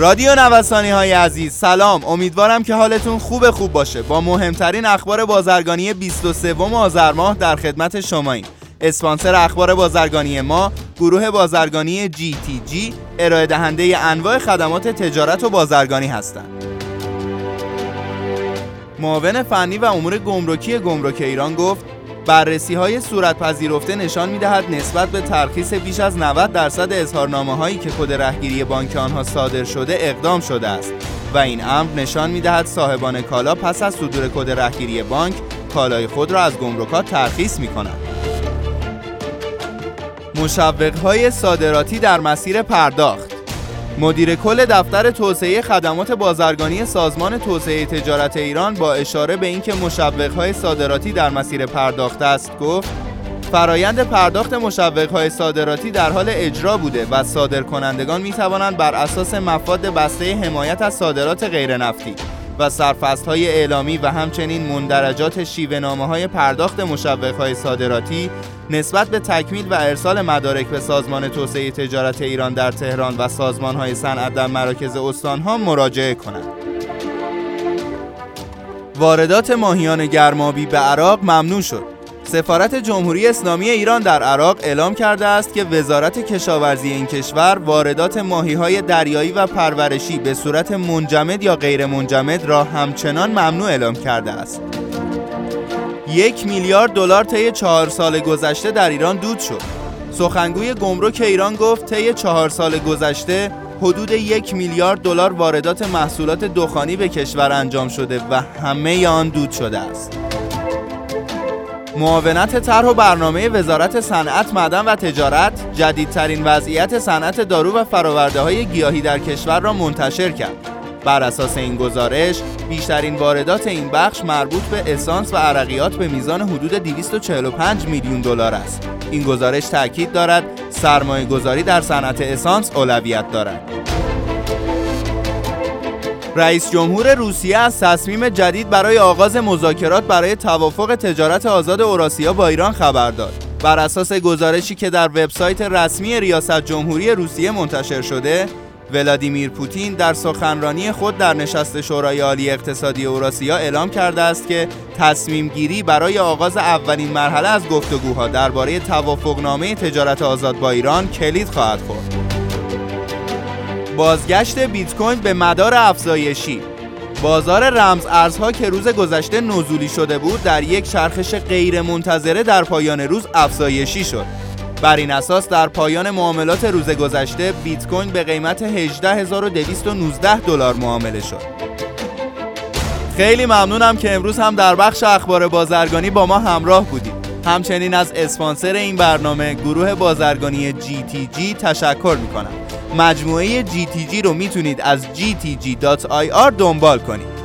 رادیو نوسانی های عزیز سلام، امیدوارم که حالتون خوب باشه. با مهمترین اخبار بازرگانی 23 آذر ماه در خدمت شماییم. اسپانسر اخبار بازرگانی ما گروه بازرگانی GTG ارائه دهنده انواع خدمات تجارت و بازرگانی هستند. معاون فنی و امور گمرکی ایران گفت بررسی‌های صورت‌پذیرفته نشان می‌دهد نسبت به ترخیص بیش از 90% اظهارنامه‌هایی که کد رهگیری بانک آنها صادر شده اقدام شده است و این امر نشان می‌دهد صاحبان کالا پس از صدور کد رهگیری بانک کالای خود را از گمرک‌ها ترخیص می‌کنند. مشوق‌های صادراتی در مسیر پرداخت. مدیر کل دفتر توسعه خدمات بازرگانی سازمان توسعه تجارت ایران با اشاره به اینکه مشوق‌های صادراتی در مسیر پرداخت است گفت فرایند پرداخت مشوق‌های صادراتی در حال اجرا بوده و صادرکنندگان می‌توانند بر اساس مفاد بسته حمایت از صادرات غیرنفتی و سرفصل‌های اعلامی و همچنین مندرجات شیوه‌نامه‌های پرداخت مشوق‌های صادراتی نسبت به تکمیل و ارسال مدارک به سازمان توسعه تجارت ایران در تهران و سازمان‌های صنعت در مراکز استان‌ها مراجعه کنند. واردات ماهیان گرمابی به عراق ممنوع شد. سفارت جمهوری اسلامی ایران در عراق اعلام کرده است که وزارت کشاورزی این کشور واردات ماهی‌های دریایی و پرورشی به صورت منجمد یا غیر منجمد را همچنان ممنوع اعلام کرده است. 1 میلیارد دلار طی 4 سال گذشته در ایران دود شد. سخنگوی گمرک ایران گفت طی 4 سال گذشته حدود 1 میلیارد دلار واردات محصولات دخانی به کشور انجام شده و همه آن دود شده است. معاونت طرح و برنامه وزارت صنعت، معدن و تجارت جدیدترین وضعیت صنعت دارو و فرآورده‌های گیاهی در کشور را منتشر کرد. بر اساس این گزارش، بیشترین واردات این بخش مربوط به اسانس و عرقیات به میزان حدود 245 میلیون دلار است. این گزارش تاکید دارد سرمایه‌گذاری در صنعت اسانس اولویت دارد. رئیس جمهور روسیه از تصمیم جدید برای آغاز مذاکرات برای توافق تجارت آزاد اوراسیا با ایران خبر داد. بر اساس گزارشی که در وبسایت رسمی ریاست جمهوری روسیه منتشر شده، ولادیمیر پوتین در سخنرانی خود در نشست شورای عالی اقتصادی اوراسیا اعلام کرده است که تصمیم گیری برای آغاز اولین مرحله از گفتگوها درباره توافقنامه تجارت آزاد با ایران کلید خواهد خورد. بازگشت بیت کوین به مدار افزایشی. بازار رمز ارزها که روز گذشته نزولی شده بود در یک چرخش غیر منتظره در پایان روز افزایشی شد. بر این اساس در پایان معاملات روز گذشته بیت کوین به قیمت 18219 دلار معامله شد. خیلی ممنونم که امروز هم در بخش اخبار بازرگانی با ما همراه بودید. همچنین از اسپانسر این برنامه گروه بازرگانی GTG تشکر میکنم. مجموعه GTG رو میتونید از gtg.ir دنبال کنید.